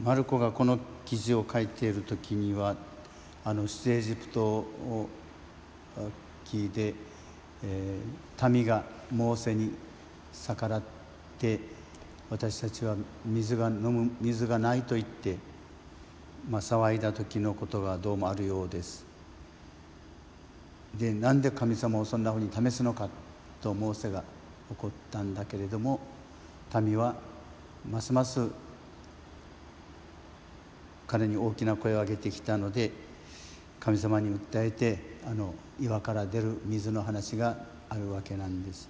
マルコがこの記事を書いている時には出エジプトを聞いて、民がモーセに逆らって、私たちは飲む水がないと言って、騒いだ時のことがどうもあるようです。で、なんで神様をそんなふうに試すのかとモーセが怒ったんだけれども、民はますます彼に大きな声を上げてきたので、神様に訴えて岩から出る水の話があるわけなんです。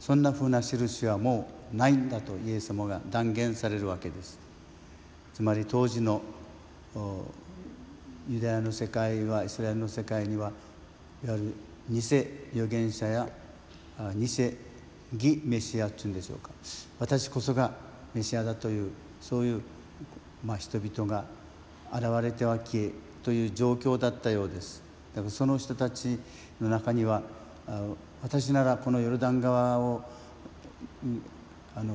そんなふうな印はもうないんだとイエス様が断言されるわけです。つまり当時のユダヤの世界はイスラエルの世界には、いわゆる偽預言者や偽偽メシアというんでしょうか、私こそがメシアだという、そういう、人々が現れては消えという状況だったようです。だからその人たちの中には、私ならこのヨルダン川を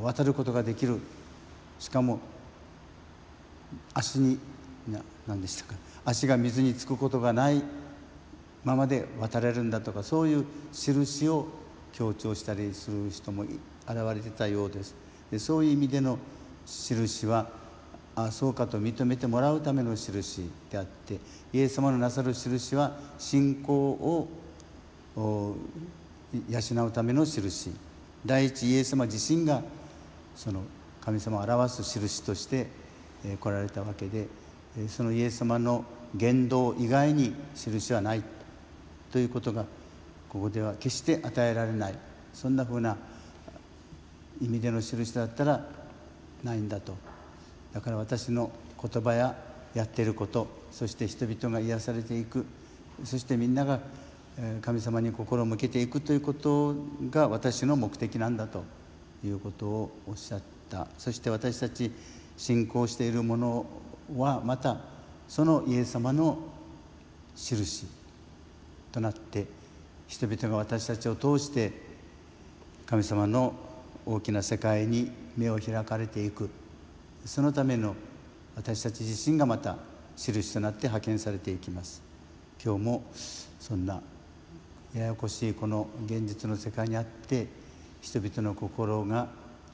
渡ることができる、しかも足が水につくことがないままで渡れるんだとか、そういう印を強調したりする人も現れてたようです。で、そういう意味での印は、そうかと認めてもらうための印であって、イエス様のなさる印は信仰を養うための印、第一イエス様自身がその神様を表す印として来られたわけで、そのイエス様の言動以外に印はないということが、ここでは決して与えられない、そんなふうな意味での印だったらないんだと。だから私の言葉ややっていること、そして人々が癒されていく、そしてみんなが神様に心を向けていくということが私の目的なんだということをおっしゃった。そして私たち信仰しているものはまたそのイエス様の印となって、人々が私たちを通して神様の大きな世界に目を開かれていく、そのための私たち自身がまた印となって派遣されていきます。今日もそんなややこしいこの現実の世界にあって、人々の心が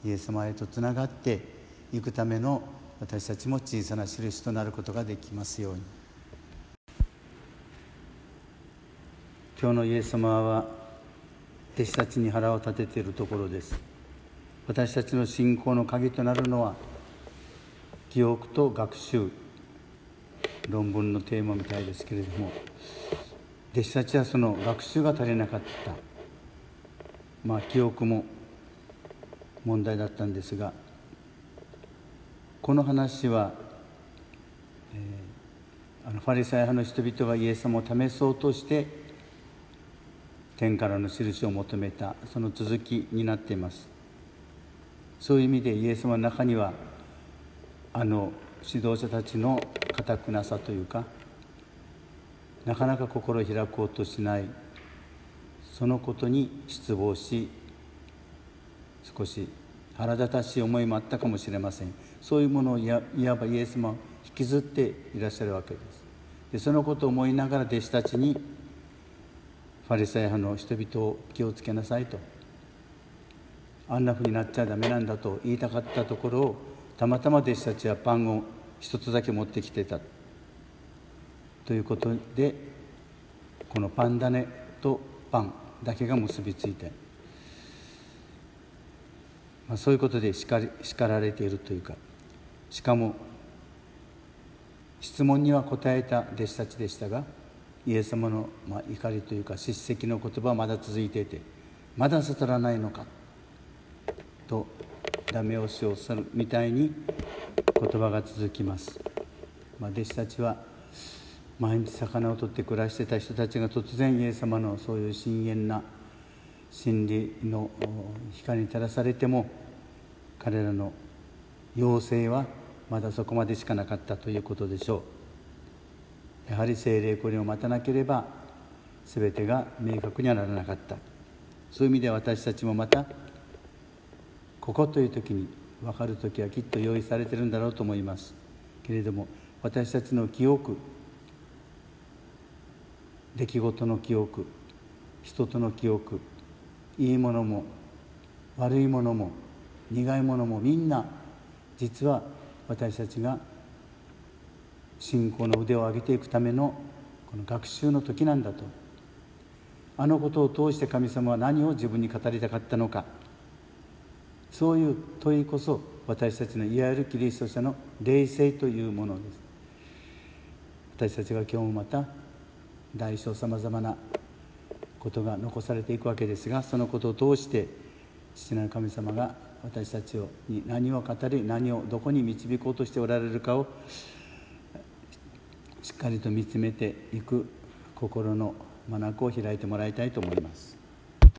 イエス様へとつながっていくための私たちも小さな印となることができますように。今日のイエス様は弟子たちに腹を立てているところです。私たちの信仰の鍵となるのは記憶と学習、論文のテーマみたいですけれども、弟子たちはその学習が足りなかった。記憶も問題だったんですが、この話は、ファリサイ派の人々がイエス様を試そうとして天からの印を求めた、その続きになっています。そういう意味でイエス様の中には指導者たちの堅くなさというか、なかなか心を開こうとしない、そのことに失望し、少し腹立たしい思いもあったかもしれません。そういうものをいわばイエス様を引きずっていらっしゃるわけです。で、そのことを思いながら弟子たちにファリサイ派の人々を気をつけなさいと、あんなふうになっちゃダメなんだと言いたかったところを、たまたま弟子たちはパンを一つだけ持ってきてたということで、このパン種とパンだけが結びついて、そういうことで叱られているというか、しかも質問には答えた弟子たちでしたが、イエス様の怒りというか叱責の言葉はまだ続いていて、まだ悟らないのかとダメ押しをするみたいに言葉が続きます。弟子たちは毎日魚を取って暮らしてた人たちが、突然イエス様のそういう深遠な真理の光に照らされても、彼らの要請はまだそこまでしかなかったということでしょう。やはり聖霊降臨を待たなければ全てが明確にはならなかった。そういう意味で私たちもまたここという時に分かる時はきっと用意されているんだろうと思いますけれども、私たちの記憶、出来事の記憶、人との記憶、いいものも悪いものも苦いものもみんな実は私たちが信仰の腕を上げていくためのこの学習の時なんだと。あのことを通して神様は何を自分に語りたかったのか、そういう問いこそ私たちのいわゆるキリスト者の霊性というものです。私たちが今日もまた大小さまざまなことが残されていくわけですが、そのことを通して父なる神様が私たちに何を語り、何をどこに導こうとしておられるかをしっかりと見つめていく心の眼を開いてもらいたいと思います。